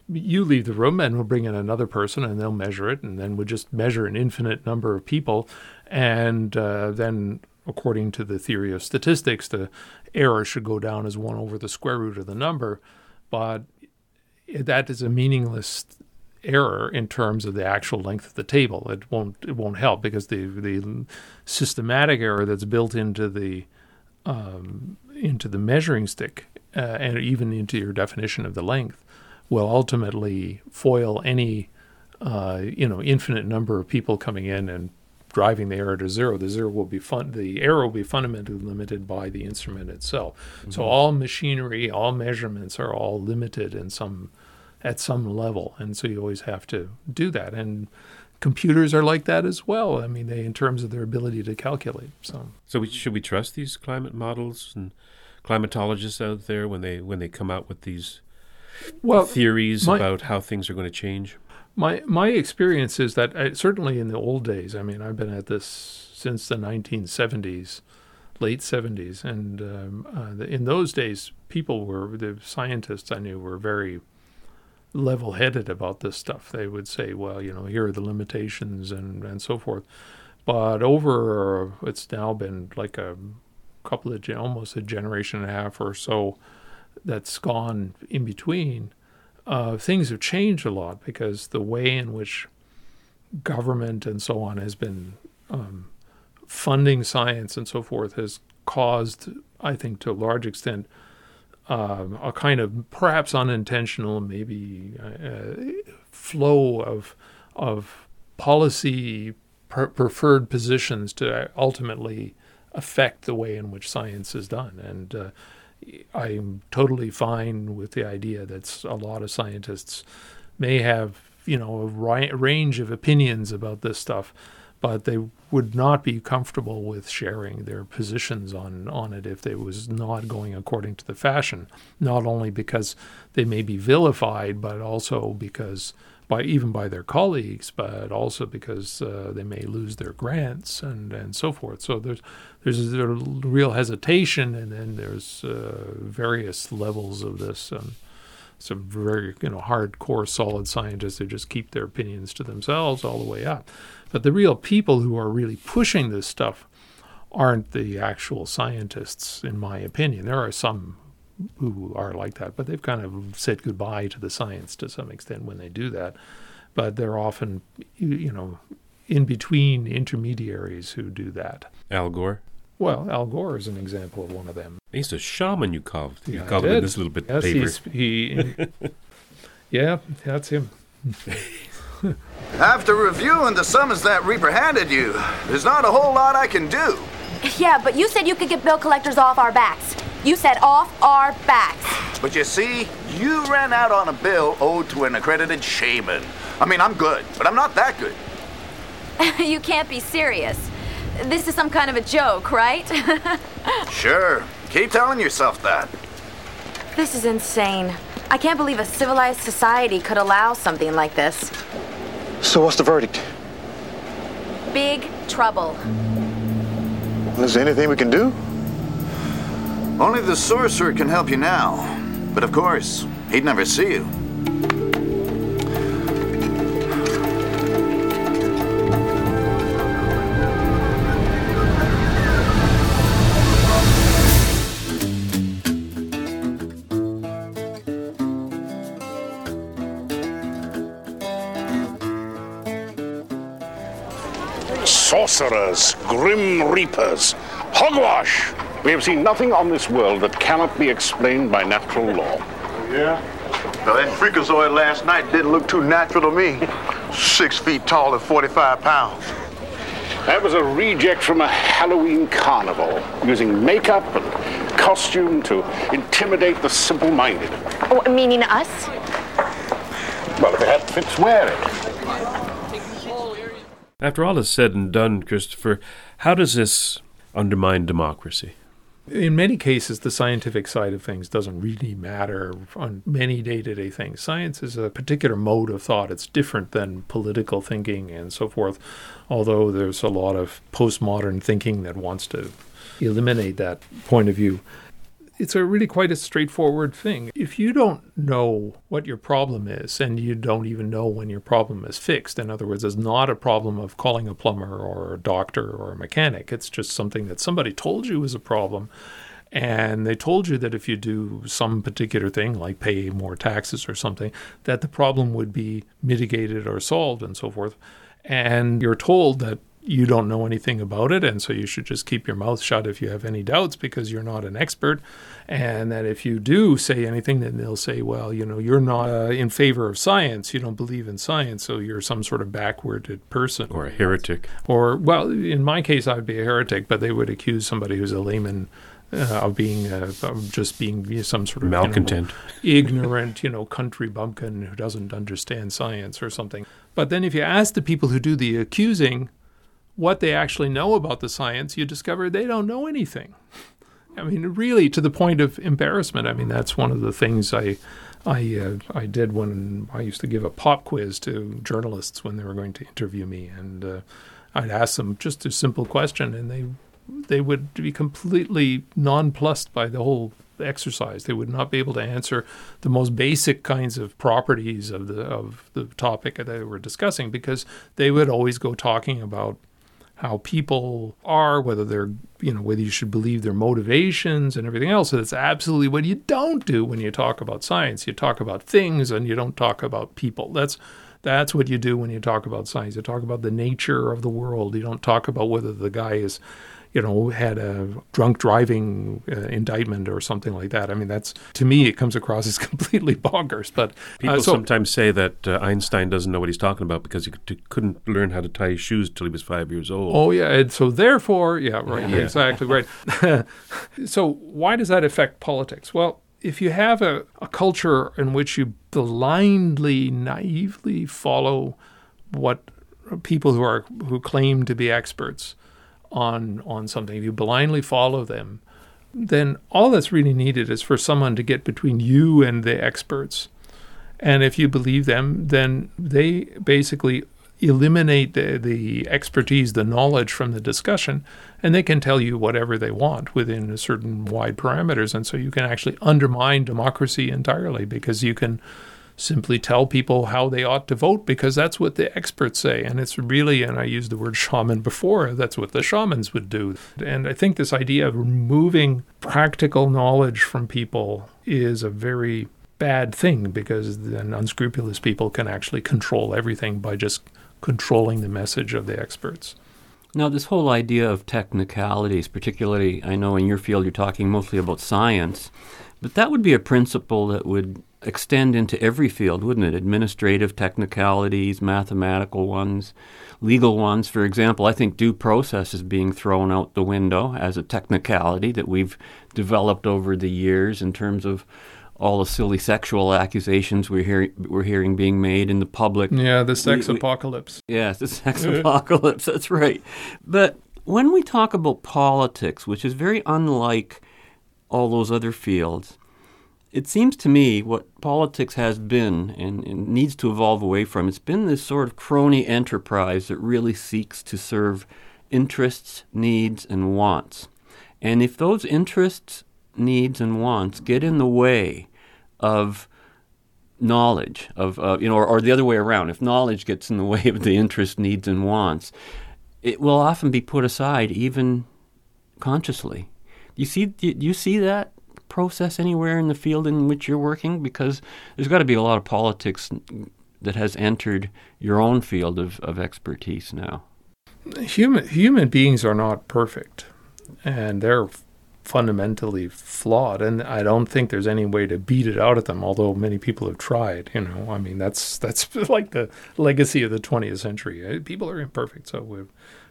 you leave the room and we'll bring in another person and they'll measure it. And then we'll just measure an infinite number of people. And then according to the theory of statistics, the error should go down as 1 over the square root of the number. But that is a meaningless error in terms of the actual length of the table. It won't help because the systematic error that's built into the measuring stick and even into your definition of the length will ultimately foil any infinite number of people coming in and driving the error to zero. The error will be fundamentally limited by the instrument itself. Mm-hmm. So all machinery, all measurements are all limited in some. At some level, and so you always have to do that. And computers are like that as well. I mean, in terms of their ability to calculate. So should we trust these climate models and climatologists out there when they come out with these theories about how things are going to change? My experience is that certainly in the old days. I mean, I've been at this since the 1970s. Late 70s, and in those days, the scientists I knew were very level-headed about this stuff. They would say, well, here are the limitations and so forth. But it's now been like a couple of, almost a generation and a half or so that's gone in between. Things have changed a lot because the way in which government and so on has been funding science and so forth has caused, I think, to a large extent, a kind of perhaps unintentional flow of policy preferred positions to ultimately affect the way in which science is done. And I'm totally fine with the idea that a lot of scientists may have a range of opinions about this stuff, but they would not be comfortable with sharing their positions on it if it was not going according to the fashion, not only because they may be vilified, but also because even by their colleagues, but also because they may lose their grants and so forth. So there's a real hesitation, and then there's various levels of this. some very, hardcore solid scientists who just keep their opinions to themselves all the way up. But the real people who are really pushing this stuff aren't the actual scientists, in my opinion. There are some who are like that, but they've kind of said goodbye to the science to some extent when they do that. But they're often, in between intermediaries who do that. Al Gore? Well, Al Gore is an example of one of them. He used to shaman Yukovlin in this little bit of paper. Yeah, that's him. After reviewing the summons that Reaper handed you, there's not a whole lot I can do. Yeah, but you said you could get bill collectors off our backs. You said off our backs. But you see, you ran out on a bill owed to an accredited shaman. I mean, I'm good, but I'm not that good. You can't be serious. This is some kind of a joke, right? Sure. Keep telling yourself that. This is insane. I can't believe a civilized society could allow something like this. So what's the verdict? Big trouble. Well, is there anything we can do? Only the sorcerer can help you now. But of course, he'd never see you. Sorcerers, grim reapers, hogwash! We have seen nothing on this world that cannot be explained by natural law. Yeah? Well, that freakazoid last night didn't look too natural to me. 6 feet tall and 45 pounds. That was a reject from a Halloween carnival, using makeup and costume to intimidate the simple-minded. Oh, meaning us? Well, if it had fits, wear it. After all is said and done, Christopher, how does this undermine democracy? In many cases, the scientific side of things doesn't really matter on many day-to-day things. Science is a particular mode of thought. It's different than political thinking and so forth, although there's a lot of postmodern thinking that wants to eliminate that point of view. It's really quite a straightforward thing. If you don't know what your problem is, and you don't even know when your problem is fixed, in other words, it's not a problem of calling a plumber or a doctor or a mechanic. It's just something that somebody told you is a problem. And they told you that if you do some particular thing, like pay more taxes or something, that the problem would be mitigated or solved and so forth. And you're told that you don't know anything about it, and so you should just keep your mouth shut if you have any doubts because you're not an expert, and that if you do say anything, then they'll say, well, you're not in favor of science, you don't believe in science, so you're some sort of backwarded person. Or a heretic. Or, well, in my case, I'd be a heretic, but they would accuse somebody who's a layman of being some sort of malcontent, ignorant, country bumpkin who doesn't understand science or something. But then if you ask the people who do the accusing what they actually know about the science, you discover they don't know anything. I mean, really, to the point of embarrassment. I mean, that's one of the things I did when I used to give a pop quiz to journalists when they were going to interview me, and I'd ask them just a simple question, and they would be completely nonplussed by the whole exercise. They would not be able to answer the most basic kinds of properties of the topic that they were discussing, because they would always go talking about how people are, whether they're, whether you should believe their motivations and everything else. So that's absolutely what you don't do when you talk about science. You talk about things and you don't talk about people. That's what you do when you talk about science. You talk about the nature of the world. You don't talk about whether the guy is, had a drunk driving indictment or something like that. I mean, that's, to me, it comes across as completely bonkers. But people sometimes say that Einstein doesn't know what he's talking about because he couldn't learn how to tie his shoes till he was 5 years old. Oh, yeah. And so therefore, yeah, right, yeah. Exactly right. So why does that affect politics? Well, if you have a culture in which you blindly, naively follow what people who claim to be experts on something, if you blindly follow them, then all that's really needed is for someone to get between you and the experts. And if you believe them, then they basically eliminate the expertise, the knowledge from the discussion, and they can tell you whatever they want within a certain wide parameters. And so you can actually undermine democracy entirely because you can simply tell people how they ought to vote because that's what the experts say. And it's really, and I used the word shaman before, that's what the shamans would do. And I think this idea of removing practical knowledge from people is a very bad thing because then unscrupulous people can actually control everything by just controlling the message of the experts. Now, this whole idea of technicalities, particularly, I know in your field you're talking mostly about science, but that would be a principle that would extend into every field, wouldn't it? Administrative technicalities, mathematical ones, legal ones. For example, I think due process is being thrown out the window as a technicality that we've developed over the years in terms of all the silly sexual accusations we're hearing being made in the public. Yeah, the sex apocalypse. Yes, the sex apocalypse, that's right. But when we talk about politics, which is very unlike all those other fields, it seems to me what politics has been and needs to evolve away from, it's been this sort of crony enterprise that really seeks to serve interests, needs, and wants. And if those interests, needs and wants get in the way of knowledge, or the other way around. If knowledge gets in the way of the interests, needs, and wants, it will often be put aside, even consciously. Do you see that process anywhere in the field in which you're working? Because there's got to be a lot of politics that has entered your own field of expertise now. Human beings are not perfect, and they're fundamentally flawed, and I don't think there's any way to beat it out of them, although many people have tried. I mean, that's like the legacy of the 20th century. People are imperfect, so we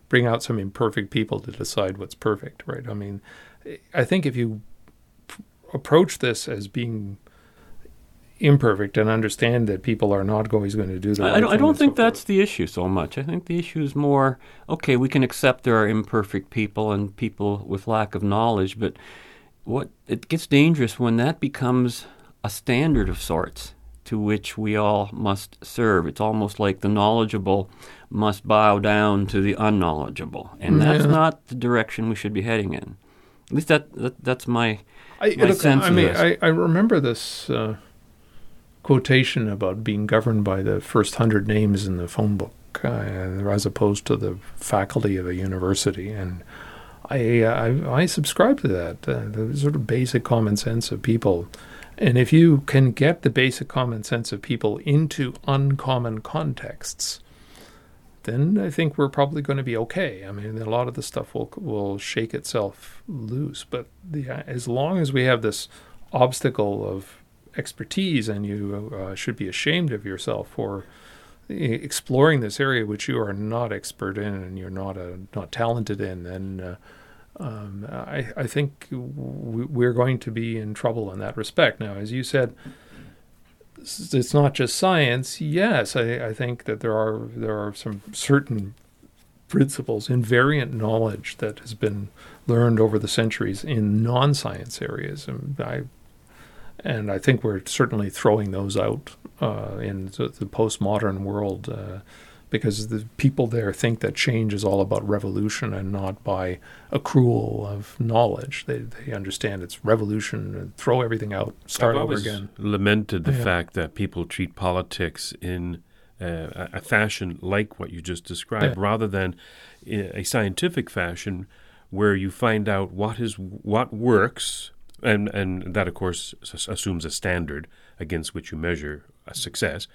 bring out some imperfect people to decide what's perfect, right? I mean, I think if you approach this as being imperfect and understand that people are not always going to do that. I don't think that's the issue so much. I think the issue is more, okay, we can accept there are imperfect people and people with lack of knowledge, but it gets dangerous when that becomes a standard of sorts to which we all must serve. It's almost like the knowledgeable must bow down to the unknowledgeable, and that's not the direction we should be heading in. At least that's my sense of this. I remember this quotation about being governed by the first 100 names in the phone book as opposed to the faculty of a university. And I subscribe to that, the sort of basic common sense of people. And if you can get the basic common sense of people into uncommon contexts, then I think we're probably going to be okay. I mean, a lot of the stuff will shake itself loose. But as long as we have this obstacle of expertise, and you should be ashamed of yourself for exploring this area which you are not expert in and you're not talented in, then I think we're going to be in trouble in that respect. Now, as you said, it's not just science. Yes, I think that there are some certain principles, invariant knowledge that has been learned over the centuries in non-science areas, and I think we're certainly throwing those out in the postmodern world because the people there think that change is all about revolution and not by accrual of knowledge. They understand it's revolution and throw everything out, start over again. I've always lamented the fact that people treat politics in a fashion like what you just described rather than a scientific fashion where you find out what works. And that, of course, assumes a standard against which you measure a success,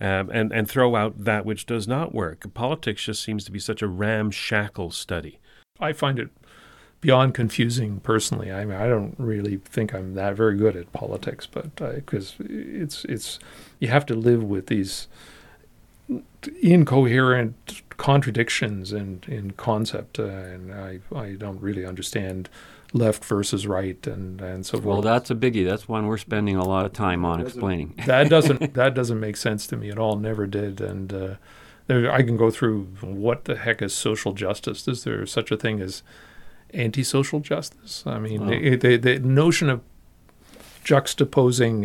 and throw out that which does not work. Politics just seems to be such a ramshackle study. I find it beyond confusing personally. I mean, I don't really think I'm that very good at politics, but because it's you have to live with these incoherent contradictions in concept, and I don't really understand left versus right and so forth. Well, that's a biggie. That's one we're spending a lot of time on explaining. That doesn't make sense to me at all. Never did. And I can go through what the heck is social justice. Is there such a thing as anti-social justice? I mean, the notion of juxtaposing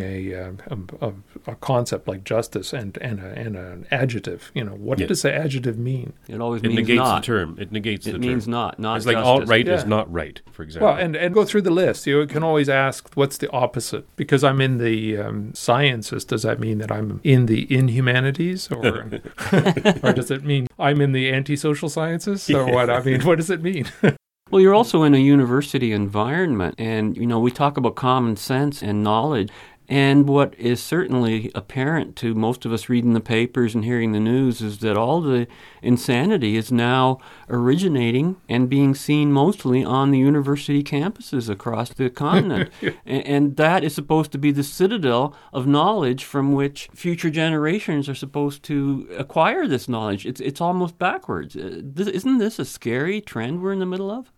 a concept like justice and an adjective. You know, what does the adjective mean? It always means negates not. The term. It negates the term. It means not. It's like justice. Alt-right is not right, for example. Well, and go through the list. You can always ask, what's the opposite? Because I'm in the sciences, does that mean that I'm in the inhumanities? Or, or does it mean I'm in the antisocial sciences? So what? I mean, what does it mean? Well, you're also in a university environment, and, you know, we talk about common sense and knowledge, and what is certainly apparent to most of us reading the papers and hearing the news is that all the insanity is now originating and being seen mostly on the university campuses across the continent. And that is supposed to be the citadel of knowledge from which future generations are supposed to acquire this knowledge. It's almost backwards. Isn't this a scary trend we're in the middle of?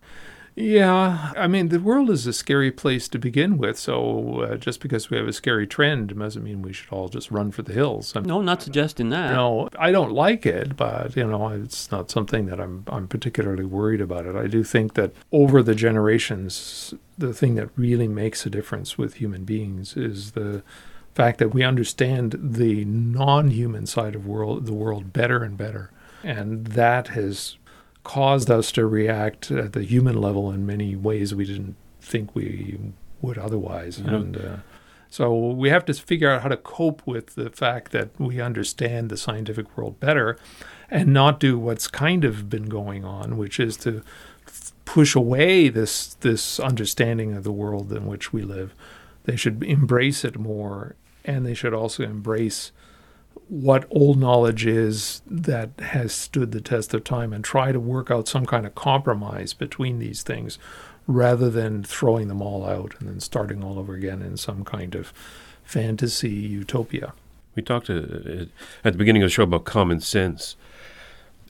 Yeah, I mean, the world is a scary place to begin with, so just because we have a scary trend doesn't mean we should all just run for the hills. No, not suggesting that. No, I don't like it, but, you know, it's not something that I'm particularly worried about it. I do think that over the generations, the thing that really makes a difference with human beings is the fact that we understand the non-human side of the world better and better, and that has caused us to react at the human level in many ways we didn't think we would otherwise. Mm-hmm. And so we have to figure out how to cope with the fact that we understand the scientific world better and not do what's kind of been going on, which is to push away this understanding of the world in which we live. They should embrace it more, and they should also embrace what old knowledge is that has stood the test of time and try to work out some kind of compromise between these things rather than throwing them all out and then starting all over again in some kind of fantasy utopia. We talked at the beginning of the show about common sense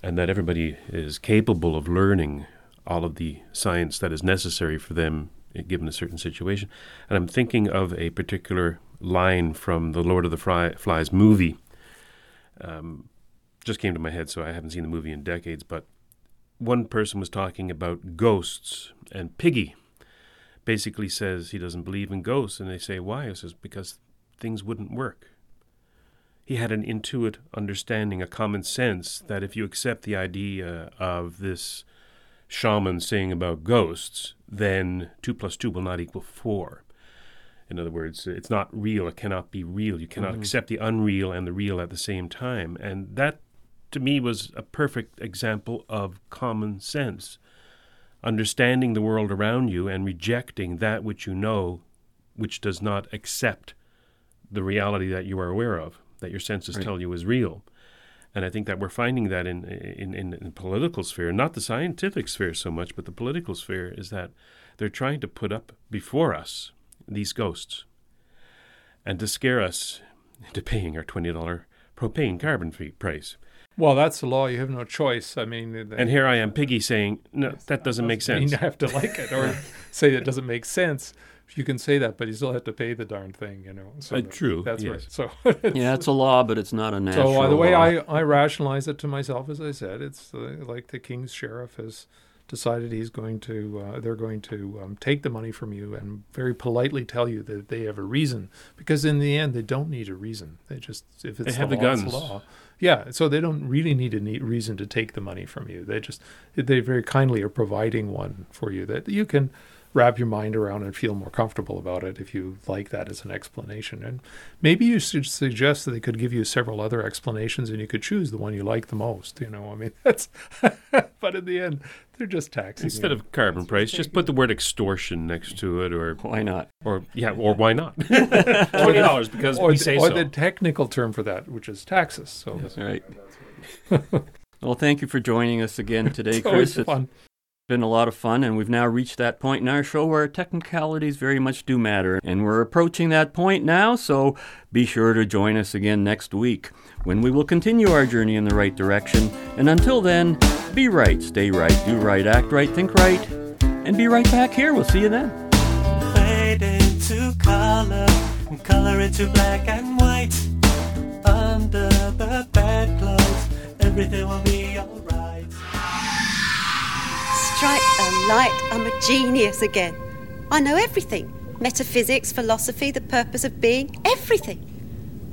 and that everybody is capable of learning all of the science that is necessary for them given a certain situation. And I'm thinking of a particular line from the Lord of the Flies movie. Just came to my head, so I haven't seen the movie in decades, but one person was talking about ghosts, and Piggy basically says he doesn't believe in ghosts, and they say, why? He says, because things wouldn't work. He had an intuitive understanding, a common sense, that if you accept the idea of this shaman saying about ghosts, then 2 + 2 will not equal 4. In other words, it's not real. It cannot be real. You cannot accept the unreal and the real at the same time. And that, to me, was a perfect example of common sense. Understanding the world around you and rejecting that which you know, which does not accept the reality that you are aware of, that your senses tell you is real. And I think that we're finding that in the political sphere, not the scientific sphere so much, but the political sphere, is that they're trying to put up before us these ghosts, and to scare us into paying our $20 propane carbon fee price. Well, that's the law. You have no choice. I mean, and here I am, Piggy, saying, no, that doesn't make sense. You have to like it or say that doesn't make sense. You can say that, but you still have to pay the darn thing, you know. So true. That's right. So yeah, it's a law, but it's not a natural law. So the way I rationalize it to myself, as I said, it's like the king's sheriff has decided they're going to take the money from you and very politely tell you that they have a reason, because in the end they don't need a reason. They just, if it's the law, it's the law. Yeah, so they don't really need a reason to take the money from you. They very kindly are providing one for you that you can wrap your mind around and feel more comfortable about it if you like that as an explanation. And maybe you should suggest that they could give you several other explanations and you could choose the one you like the most, you know. I mean, that's but in the end they're just taxing. Instead of carbon price, just put the word extortion next to it, or why not? Or why not? $20 because we say so. Or the technical term for that, which is taxes. So yes, right. Well, thank you for joining us again today, it's Chris. It's fun. Been a lot of fun, and we've now reached that point in our show where technicalities very much do matter, and we're approaching that point now, so be sure to join us again next week when we will continue our journey in the right direction. And until then, be right, stay right, do right, act right, think right, and be right back here. We'll see you then. Fade into color and color into black and white. Under the bedclothes, everything will be all right. Strike a light, I'm a genius again. I know everything. metaphysics, philosophy, the purpose of being, everything.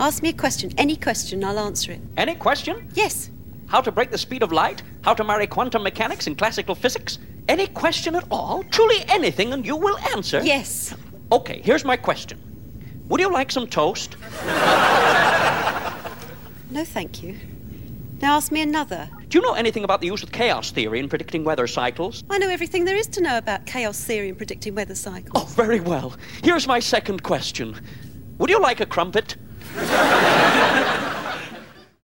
Ask me a question, any question, I'll answer it. Any question? Yes. How to break the speed of light? How to marry quantum mechanics and classical physics? Any question at all? Truly anything, and you will answer? Yes. Okay, here's my question. Would you like some toast? No, thank you. Now ask me another. Do you know anything about the use of chaos theory in predicting weather cycles? I know everything there is to know about chaos theory in predicting weather cycles. Oh, very well. Here's my second question. Would you like a crumpet?